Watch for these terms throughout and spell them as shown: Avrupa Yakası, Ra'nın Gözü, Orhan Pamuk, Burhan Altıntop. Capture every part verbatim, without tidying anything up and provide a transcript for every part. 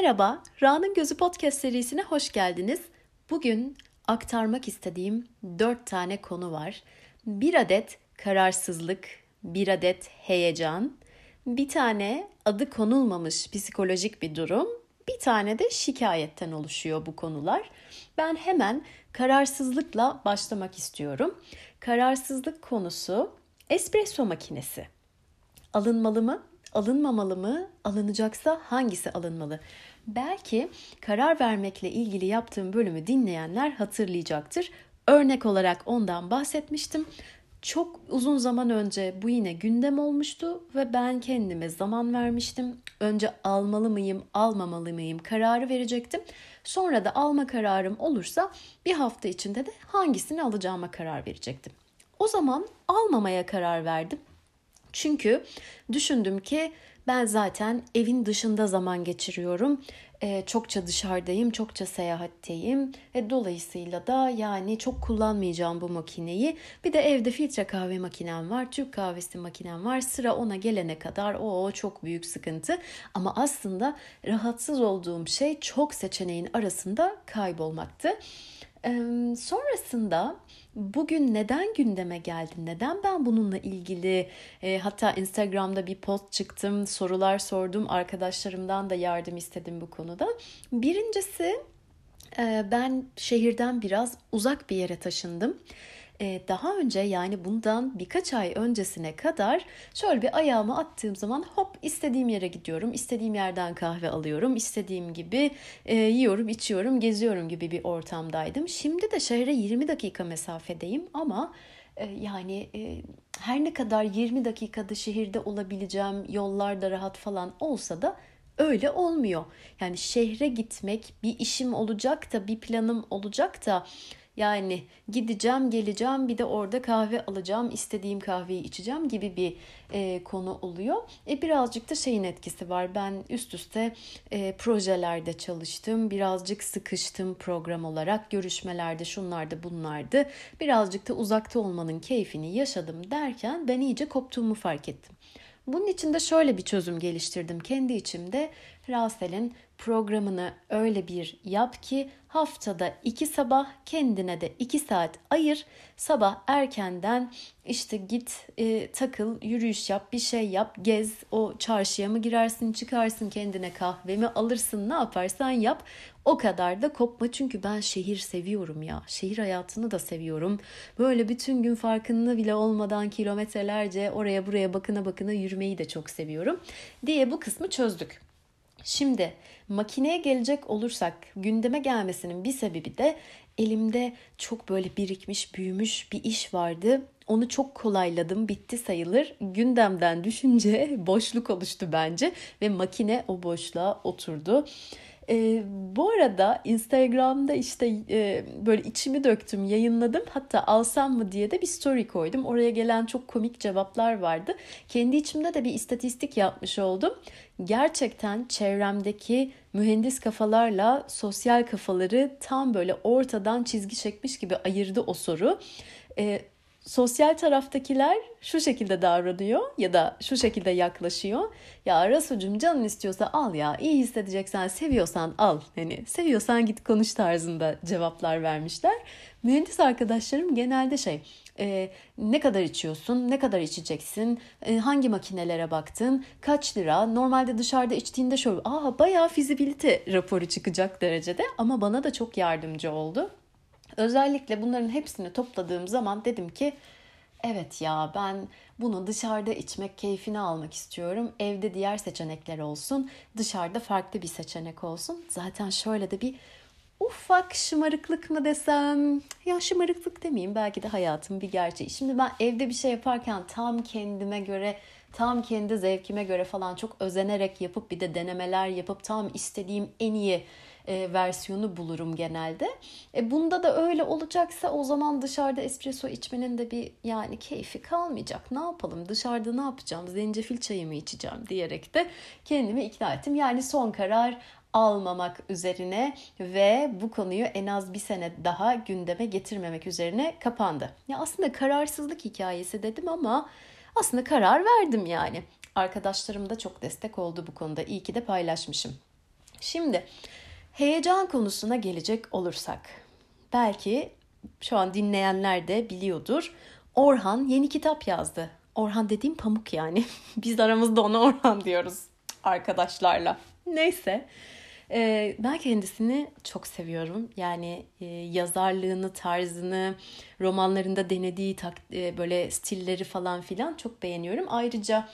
Merhaba, Ra'nın Gözü podcast serisine hoş geldiniz. Bugün aktarmak istediğim dört tane konu var. Bir adet kararsızlık, bir adet heyecan, bir tane adı konulmamış psikolojik bir durum, bir tane de şikayetten oluşuyor bu konular. Ben hemen kararsızlıkla başlamak istiyorum. Kararsızlık konusu espresso makinesi. Alınmalı mı? Alınmamalı mı? Alınacaksa hangisi alınmalı? Belki karar vermekle ilgili yaptığım bölümü dinleyenler hatırlayacaktır. Örnek olarak ondan bahsetmiştim. Çok uzun zaman önce bu yine gündem olmuştu ve ben kendime zaman vermiştim. Önce almalı mıyım, almamalı mıyım kararı verecektim. Sonra da alma kararım olursa bir hafta içinde de hangisini alacağıma karar verecektim. O zaman almamaya karar verdim. Çünkü düşündüm ki ben zaten evin dışında zaman geçiriyorum. E, çokça dışarıdayım, çokça seyahatteyim. E, dolayısıyla da yani çok kullanmayacağım bu makineyi. Bir de evde filtre kahve makinem var, Türk kahvesi makinem var. Sıra ona gelene kadar o çok büyük sıkıntı. Ama aslında rahatsız olduğum şey çok seçeneğin arasında kaybolmaktı. E, sonrasında... Bugün neden gündeme geldi? Neden ben bununla ilgili e, hatta Instagram'da bir post çıktım, sorular sordum, arkadaşlarımdan da yardım istedim bu konuda. Birincisi e, ben şehirden biraz uzak bir yere taşındım. E, daha önce yani bundan birkaç ay öncesine kadar şöyle bir ayağımı attığım zaman hop istediğim yere gidiyorum, istediğim yerden kahve alıyorum, istediğim gibi e, yiyorum, içiyorum, geziyorum gibi bir ortamdaydım. Şimdi de şehre yirmi dakika mesafedeyim ama e, yani e, her ne kadar yirmi dakikada şehirde olabileceğim, yollarda rahat falan olsa da öyle olmuyor. Yani şehre gitmek, bir işim olacak da, bir planım olacak da, yani gideceğim, geleceğim, bir de orada kahve alacağım, istediğim kahveyi içeceğim gibi bir e, konu oluyor. E, birazcık da şeyin etkisi var. Ben üst üste e, projelerde çalıştım. Birazcık sıkıştım program olarak. Görüşmelerde şunlardı, bunlardı. Birazcık da uzakta olmanın keyfini yaşadım derken ben iyice koptuğumu fark ettim. Bunun için de şöyle bir çözüm geliştirdim kendi içimde. Rasel'in programını öyle bir yap ki haftada iki sabah kendine de iki saat ayır. Sabah erkenden işte git e, takıl, yürüyüş yap, bir şey yap, gez. O çarşıya mı girersin, çıkarsın, kendine kahve mi alırsın, ne yaparsan yap. O kadar da kopma, çünkü ben şehir seviyorum ya. Şehir hayatını da seviyorum. Böyle bütün gün farkında bile olmadan kilometrelerce oraya buraya bakına bakına yürümeyi de çok seviyorum diye bu kısmı çözdük. Şimdi makineye gelecek olursak, gündeme gelmesinin bir sebebi de elimde çok böyle birikmiş, büyümüş bir iş vardı. Onu çok kolayladım, bitti sayılır. Gündemden düşünce boşluk oluştu bence ve makine o boşluğa oturdu. Ee, bu arada Instagram'da işte e, böyle içimi döktüm, yayınladım. Hatta alsam mı diye de bir story koydum. Oraya gelen çok komik cevaplar vardı. Kendi içimde de bir istatistik yapmış oldum. Gerçekten çevremdeki mühendis kafalarla sosyal kafaları tam böyle ortadan çizgi çekmiş gibi ayırdı o soru. Ee, Sosyal taraftakiler şu şekilde davranıyor ya da şu şekilde yaklaşıyor. Ya Rasucuğum, canın istiyorsa al ya, iyi hissedeceksen, seviyorsan al. Hani seviyorsan git konuş tarzında cevaplar vermişler. Mühendis arkadaşlarım genelde şey, e, ne kadar içiyorsun, ne kadar içeceksin, e, hangi makinelere baktın, kaç lira, normalde dışarıda içtiğinde şöyle, aa bayağı fizibilite raporu çıkacak derecede, ama bana da çok yardımcı oldu. Özellikle bunların hepsini topladığım zaman dedim ki evet ya, ben bunu dışarıda içmek keyfini almak istiyorum. Evde diğer seçenekler olsun, dışarıda farklı bir seçenek olsun. Zaten şöyle de bir ufak şımarıklık mı desem, ya şımarıklık demeyeyim, belki de hayatım bir gerçeği. Şimdi ben evde bir şey yaparken tam kendime göre, tam kendi zevkime göre falan çok özenerek yapıp bir de denemeler yapıp tam istediğim en iyi E, versiyonu bulurum genelde. E, bunda da öyle olacaksa o zaman dışarıda espresso içmenin de bir yani keyfi kalmayacak. Ne yapalım? Dışarıda ne yapacağım? Zencefil çayı mı içeceğim diyerek de kendimi ikna ettim. Yani son karar almamak üzerine ve bu konuyu en az bir sene daha gündeme getirmemek üzerine kapandı. Ya aslında kararsızlık hikayesi dedim ama aslında karar verdim yani. Arkadaşlarım da çok destek oldu bu konuda. İyi ki de paylaşmışım. Şimdi heyecan konusuna gelecek olursak, belki şu an dinleyenler de biliyordur. Orhan yeni kitap yazdı. Orhan dediğim Pamuk yani. Biz aramızda ona Orhan diyoruz arkadaşlarla. Neyse. Ee, ben kendisini çok seviyorum. Yani e, yazarlığını, tarzını, romanlarında denediği tak, e, böyle stilleri falan filan çok beğeniyorum. Ayrıca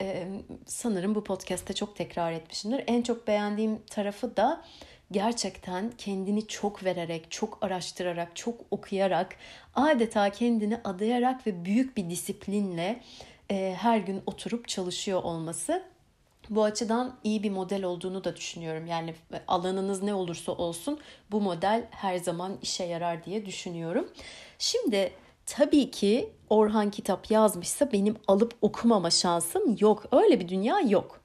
e, sanırım bu podcast'te çok tekrar etmişimdir. En çok beğendiğim tarafı da gerçekten kendini çok vererek, çok araştırarak, çok okuyarak, adeta kendini adayarak ve büyük bir disiplinle e, her gün oturup çalışıyor olması. Bu açıdan iyi bir model olduğunu da düşünüyorum. Yani alanınız ne olursa olsun bu model her zaman işe yarar diye düşünüyorum. Şimdi tabii ki Orhan kitap yazmışsa benim alıp okumama şansım yok. Öyle bir dünya yok.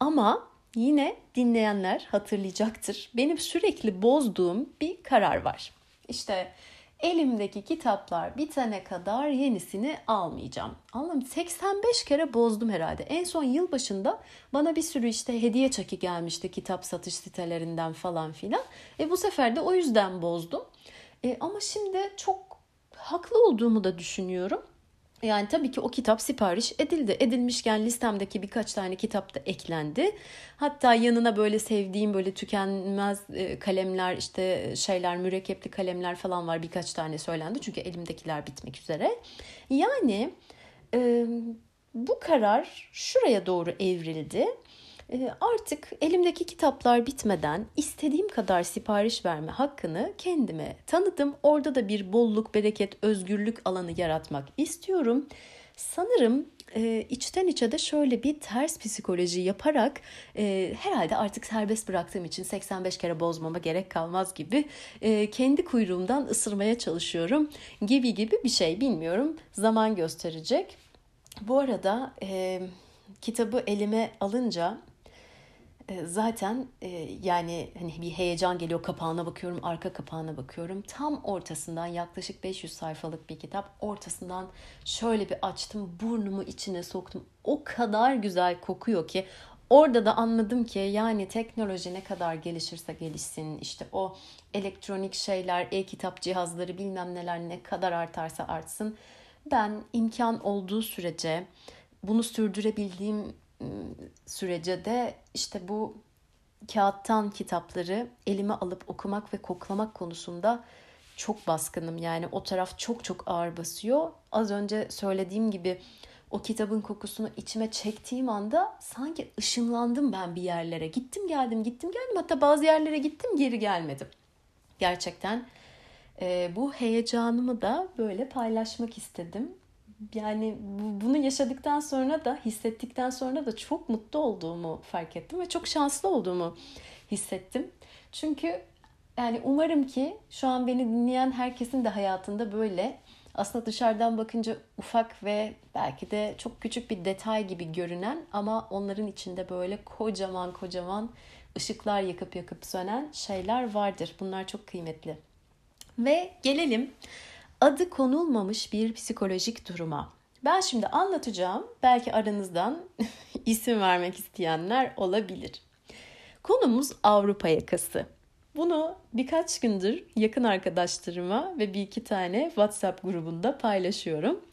Ama yine dinleyenler hatırlayacaktır. Benim sürekli bozduğum bir karar var. İşte elimdeki kitaplar bitene kadar yenisini almayacağım. Allah'ım seksen beş kere bozdum herhalde. En son yılbaşında bana bir sürü işte hediye çeki gelmişti kitap satış sitelerinden falan filan. E bu sefer de o yüzden bozdum. E ama şimdi çok haklı olduğumu da düşünüyorum. Yani tabii ki o kitap sipariş edildi. Edilmişken listemdeki birkaç tane kitap da eklendi. Hatta yanına böyle sevdiğim böyle tükenmez kalemler, işte şeyler, mürekkepli kalemler falan var. Birkaç tane söylendi. Çünkü elimdekiler bitmek üzere. Yani e, bu karar şuraya doğru evrildi. E, artık elimdeki kitaplar bitmeden istediğim kadar sipariş verme hakkını kendime tanıdım. Orada da bir bolluk, bereket, özgürlük alanı yaratmak istiyorum. Sanırım e, içten içe de şöyle bir ters psikoloji yaparak e, herhalde artık serbest bıraktığım için seksen beş kere bozmama gerek kalmaz gibi e, kendi kuyruğumdan ısırmaya çalışıyorum gibi gibi bir şey, bilmiyorum. Zaman gösterecek. Bu arada e, kitabı elime alınca zaten yani hani bir heyecan geliyor. Kapağına bakıyorum, arka kapağına bakıyorum. Tam ortasından, yaklaşık beş yüz sayfalık bir kitap, ortasından şöyle bir açtım, burnumu içine soktum. O kadar güzel kokuyor ki orada da anladım ki yani teknoloji ne kadar gelişirse gelişsin, işte o elektronik şeyler, e-kitap cihazları, bilmem neler ne kadar artarsa artsın, ben imkan olduğu sürece, bunu sürdürebildiğim sürece de işte bu kağıttan kitapları elime alıp okumak ve koklamak konusunda çok baskınım. Yani o taraf çok çok ağır basıyor. Az önce söylediğim gibi o kitabın kokusunu içime çektiğim anda sanki ışınlandım ben bir yerlere. Gittim geldim, gittim geldim. Hatta bazı yerlere gittim, geri gelmedim. Gerçekten e, bu heyecanımı da böyle paylaşmak istedim. Yani bunu yaşadıktan sonra da, hissettikten sonra da çok mutlu olduğumu fark ettim ve çok şanslı olduğumu hissettim. Çünkü yani umarım ki şu an beni dinleyen herkesin de hayatında böyle aslında dışarıdan bakınca ufak ve belki de çok küçük bir detay gibi görünen ama onların içinde böyle kocaman kocaman ışıklar yakıp yakıp sönen şeyler vardır. Bunlar çok kıymetli. Ve gelelim adı konulmamış bir psikolojik duruma. Ben şimdi anlatacağım. Belki aranızdan isim vermek isteyenler olabilir. Konumuz Avrupa Yakası. Bunu birkaç gündür yakın arkadaşlarıma ve bir iki tane WhatsApp grubunda paylaşıyorum.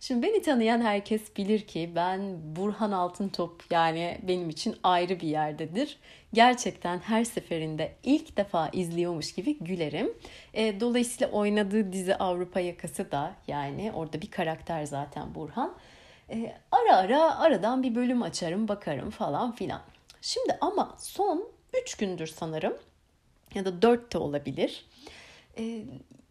Şimdi beni tanıyan herkes bilir ki ben Burhan Altıntop, yani benim için ayrı bir yerdedir. Gerçekten her seferinde ilk defa izliyormuş gibi gülerim. E, dolayısıyla oynadığı dizi Avrupa Yakası da, yani orada bir karakter zaten Burhan. E, ara ara aradan bir bölüm açarım, bakarım falan filan. Şimdi ama son üç gündür sanırım, ya da dört de olabilir. Ee,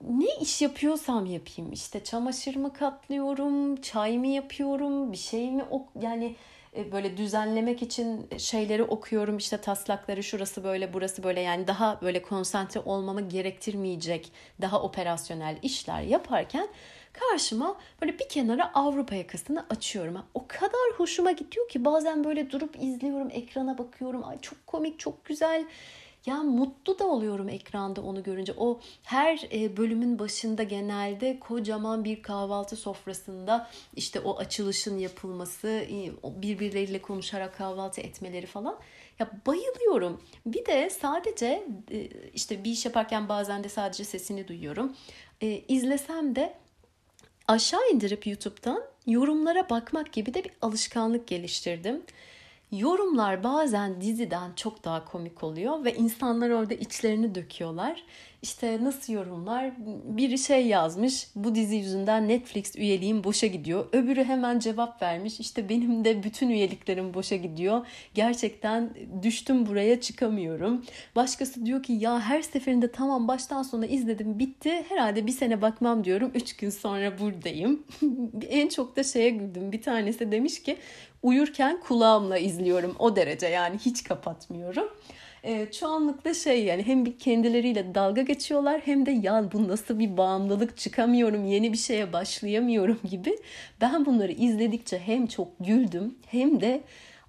ne iş yapıyorsam yapayım, işte çamaşır mı katlıyorum, çay mı yapıyorum, bir şey mi ok- yani e, böyle düzenlemek için şeyleri okuyorum, işte taslakları, şurası böyle, burası böyle, yani daha böyle konsantre olmamı gerektirmeyecek daha operasyonel işler yaparken karşıma böyle bir kenara Avrupa Yakası'nı açıyorum. O kadar hoşuma gidiyor ki bazen böyle durup izliyorum, ekrana bakıyorum, ay çok komik, çok güzel. Ya mutlu da oluyorum ekranda onu görünce. O her bölümün başında genelde kocaman bir kahvaltı sofrasında işte o açılışın yapılması, birbirleriyle konuşarak kahvaltı etmeleri falan. Ya bayılıyorum. Bir de sadece işte bir iş yaparken bazen de sadece sesini duyuyorum. E, izlesem de aşağı indirip YouTube'dan yorumlara bakmak gibi de bir alışkanlık geliştirdim. Yorumlar bazen diziden çok daha komik oluyor ve insanlar orada içlerini döküyorlar. İşte nasıl yorumlar? Biri şey yazmış, bu dizi yüzünden Netflix üyeliğim boşa gidiyor. Öbürü hemen cevap vermiş, işte benim de bütün üyeliklerim boşa gidiyor. Gerçekten düştüm buraya, çıkamıyorum. Başkası diyor ki ya her seferinde tamam baştan sona izledim bitti. Herhalde bir sene bakmam diyorum, üç gün sonra buradayım. En çok da şeye güldüm, bir tanesi demiş ki uyurken kulağımla izliyorum o derece, yani hiç kapatmıyorum. E, çoğunlukla şey yani hem kendileriyle dalga geçiyorlar hem de ya bu nasıl bir bağımlılık, çıkamıyorum, yeni bir şeye başlayamıyorum gibi. Ben bunları izledikçe hem çok güldüm hem de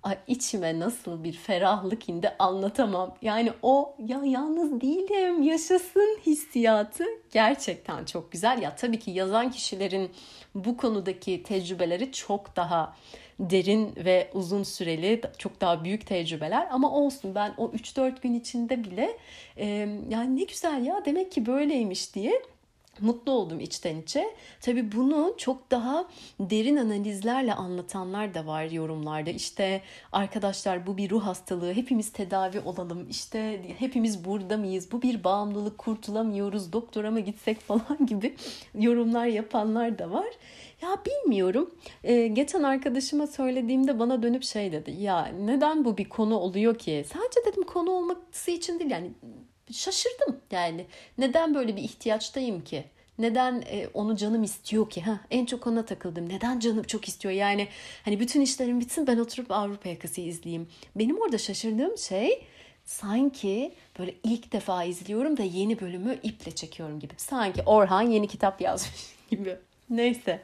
ay, içime nasıl bir ferahlık indi anlatamam. Yani o ya yalnız değilim yaşasın hissiyatı gerçekten çok güzel. Ya tabii ki yazan kişilerin bu konudaki tecrübeleri çok daha derin ve uzun süreli, çok daha büyük tecrübeler ama olsun, ben o üç dört gün içinde bile e, yani ne güzel ya demek ki böyleymiş diye mutlu oldum içten içe. Tabii bunu çok daha derin analizlerle anlatanlar da var yorumlarda. İşte arkadaşlar bu bir ruh hastalığı, hepimiz tedavi olalım, işte hepimiz burada mıyız, bu bir bağımlılık, kurtulamıyoruz, doktora mı gitsek falan gibi yorumlar yapanlar da var. Ya bilmiyorum, e, geçen arkadaşıma söylediğimde bana dönüp şey dedi, ya neden bu bir konu oluyor ki? Sadece dedim konu olması için değil yani. Şaşırdım yani, neden böyle bir ihtiyaçtayım ki, neden e, onu canım istiyor ki, ha en çok ona takıldım, neden canım çok istiyor yani, hani bütün işlerim bitsin ben oturup Avrupa Yakası izleyeyim. Benim orada şaşırdığım şey sanki böyle ilk defa izliyorum da yeni bölümü iple çekiyorum gibi, sanki Orhan yeni kitap yazmış gibi. Neyse.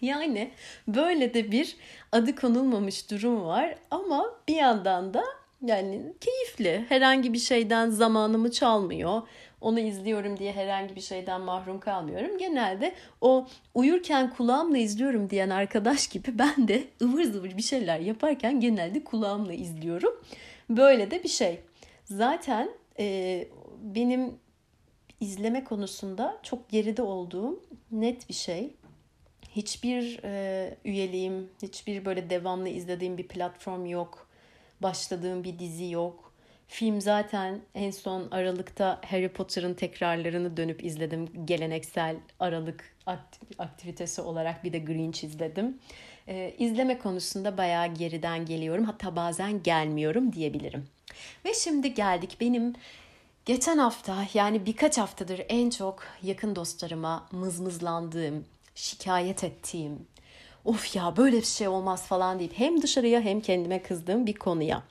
Yani böyle de bir adı konulmamış durum var ama bir yandan da yani keyifli, herhangi bir şeyden zamanımı çalmıyor, onu izliyorum diye herhangi bir şeyden mahrum kalmıyorum. Genelde o uyurken kulağımla izliyorum diyen arkadaş gibi ben de ıvır zıvır bir şeyler yaparken genelde kulağımla izliyorum. Böyle de bir şey. Zaten e, benim izleme konusunda çok geride olduğum net bir şey. Hiçbir e, üyeliğim, hiçbir böyle devamlı izlediğim bir platform yok. Başladığım bir dizi yok. Film zaten en son Aralık'ta Harry Potter'ın tekrarlarını dönüp izledim. Geleneksel Aralık aktivitesi olarak bir de Grinch izledim. Ee, izleme konusunda bayağı geriden geliyorum. Hatta bazen gelmiyorum diyebilirim. Ve şimdi geldik benim geçen hafta, yani birkaç haftadır en çok yakın dostlarıma mızmızlandığım, şikayet ettiğim, of ya böyle bir şey olmaz falan deyip hem dışarıya hem kendime kızdığım bir konuya.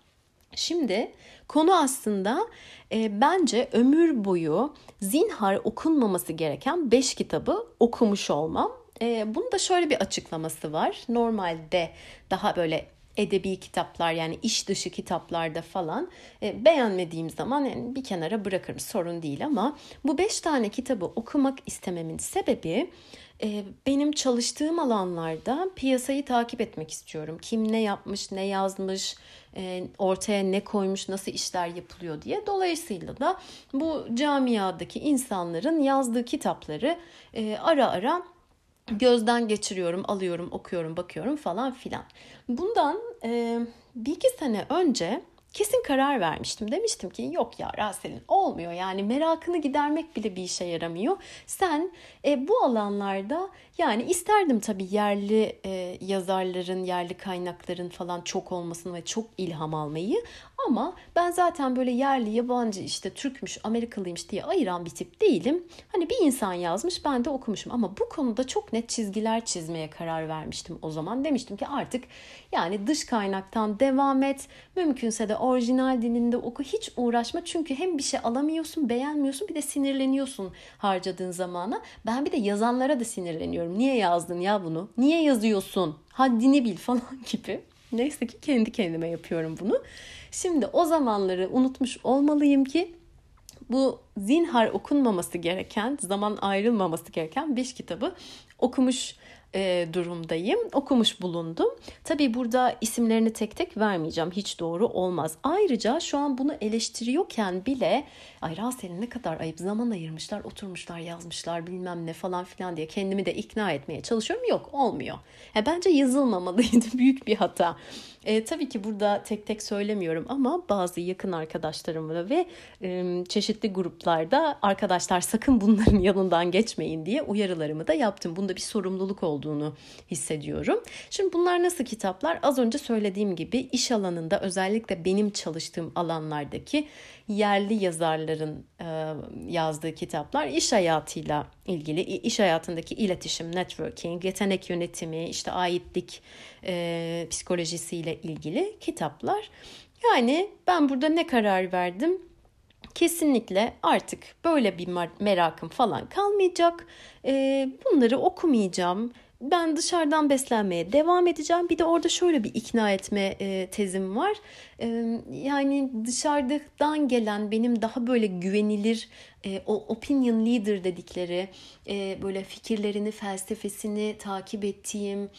Şimdi konu aslında e, bence ömür boyu zinhar okunmaması gereken beş kitabı okumuş olmam. E, bunun da şöyle bir açıklaması var. Normalde daha böyle edebi kitaplar, yani iş dışı kitaplarda falan e, beğenmediğim zaman yani bir kenara bırakırım, sorun değil, ama bu beş tane kitabı okumak istememin sebebi e, benim çalıştığım alanlarda piyasayı takip etmek istiyorum. Kim ne yapmış, ne yazmış, e, ortaya ne koymuş, nasıl işler yapılıyor diye. Dolayısıyla da bu camiadaki insanların yazdığı kitapları e, ara ara gözden geçiriyorum, alıyorum, okuyorum, bakıyorum falan filan. Bundan e, bir iki sene önce kesin karar vermiştim. Demiştim ki yok ya Rasel'in olmuyor, yani merakını gidermek bile bir işe yaramıyor. Sen e, bu alanlarda, yani isterdim tabii yerli e, yazarların, yerli kaynakların falan çok olmasını ve çok ilham almayı. Ama ben zaten böyle yerli, yabancı, işte Türkmüş, Amerikalıymış diye ayıran bir tip değilim. Hani bir insan yazmış, ben de okumuşum. Ama bu konuda çok net çizgiler çizmeye karar vermiştim o zaman. Demiştim ki artık yani dış kaynaktan devam et. Mümkünse de orijinal dilinde oku. Hiç uğraşma. Çünkü hem bir şey alamıyorsun, beğenmiyorsun, bir de sinirleniyorsun harcadığın zamana. Ben bir de yazanlara da sinirleniyorum. Niye yazdın ya bunu? Niye yazıyorsun? Haddini bil falan gibi. Neyse ki kendi kendime yapıyorum bunu. Şimdi o zamanları unutmuş olmalıyım ki bu zinhar okunmaması gereken, zaman ayrılmaması gereken beş kitabı okumuş e, durumdayım. Okumuş bulundum. Tabii burada isimlerini tek tek vermeyeceğim. Hiç doğru olmaz. Ayrıca şu an bunu eleştiriyorken bile ay Rasel'in ne kadar ayıp, zaman ayırmışlar, oturmuşlar, yazmışlar bilmem ne falan filan diye kendimi de ikna etmeye çalışıyorum. Yok, olmuyor. Ya, bence yazılmamalıydı. Büyük bir hata. E, tabii ki burada tek tek söylemiyorum ama bazı yakın arkadaşlarımla ve e, çeşitli gruplarda arkadaşlar sakın bunların yanından geçmeyin diye uyarılarımı da yaptım. Bunda bir sorumluluk olduğunu hissediyorum. Şimdi bunlar nasıl kitaplar? Az önce söylediğim gibi iş alanında, özellikle benim çalıştığım alanlardaki yerli yazarların e, yazdığı kitaplar iş hayatıyla ilgili, iş hayatındaki iletişim, networking, yetenek yönetimi, işte aitlik e, psikolojisiyle ilgili kitaplar. Yani ben burada ne karar verdim? Kesinlikle artık böyle bir merakım falan kalmayacak. E, bunları okumayacağım. Ben dışarıdan beslenmeye devam edeceğim. Bir de orada şöyle bir ikna etme tezim var. Yani dışarıdan gelen benim daha böyle güvenilir, o opinion leader dedikleri, böyle fikirlerini, felsefesini takip ettiğim,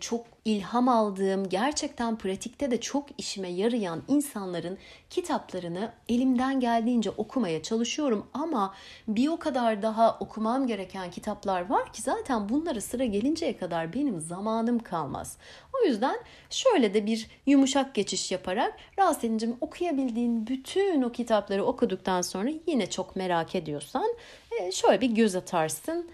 çok ilham aldığım, gerçekten pratikte de çok işime yarayan insanların kitaplarını elimden geldiğince okumaya çalışıyorum. Ama bir o kadar daha okumam gereken kitaplar var ki zaten bunlara sıra gelinceye kadar benim zamanım kalmaz. O yüzden şöyle de bir yumuşak geçiş yaparak, Rasel'cim, okuyabildiğin bütün o kitapları okuduktan sonra yine çok merak ediyorsan şöyle bir göz atarsın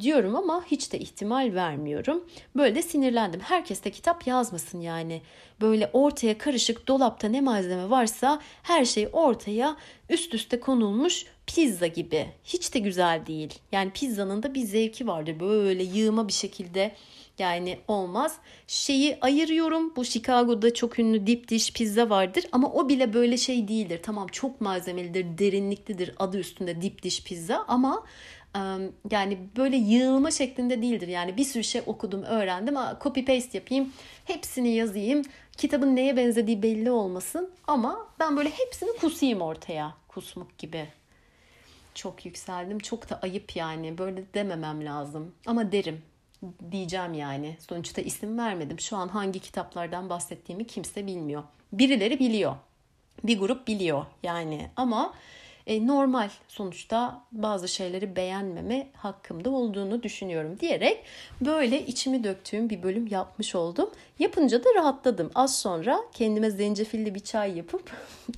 diyorum ama hiç de ihtimal vermiyorum. Böyle de sinirlendim. Herkes de kitap yazmasın yani. Böyle ortaya karışık, dolapta ne malzeme varsa her şey ortaya üst üste konulmuş pizza gibi. Hiç de güzel değil. Yani pizzanın da bir zevki vardır. Böyle yığma bir şekilde yani olmaz. Şeyi ayırıyorum. Bu Chicago'da çok ünlü dip diş pizza vardır ama o bile böyle şey değildir. Tamam, çok malzemelidir, derinliklidir. Adı üstünde dip diş pizza ama yani böyle yığılma şeklinde değildir. Yani bir sürü şey okudum, öğrendim, copy paste yapayım, hepsini yazayım, kitabın neye benzediği belli olmasın ama ben böyle hepsini kusayım ortaya, kusmuk gibi. Çok yükseldim, çok da ayıp yani, böyle dememem lazım ama derim, diyeceğim yani. Sonuçta isim vermedim, şu an hangi kitaplardan bahsettiğimi kimse bilmiyor. Birileri biliyor, bir grup biliyor yani ama normal, sonuçta bazı şeyleri beğenmeme hakkımda olduğunu düşünüyorum diyerek böyle içimi döktüğüm bir bölüm yapmış oldum. Yapınca da rahatladım. Az sonra kendime zencefilli bir çay yapıp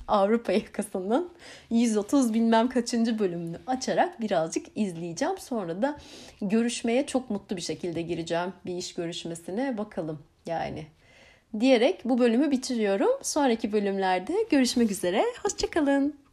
Avrupa Yakası'nın yüz otuz bilmem kaçıncı bölümünü açarak birazcık izleyeceğim. Sonra da görüşmeye çok mutlu bir şekilde gireceğim, bir iş görüşmesine, bakalım yani diyerek bu bölümü bitiriyorum. Sonraki bölümlerde görüşmek üzere. Hoşçakalın.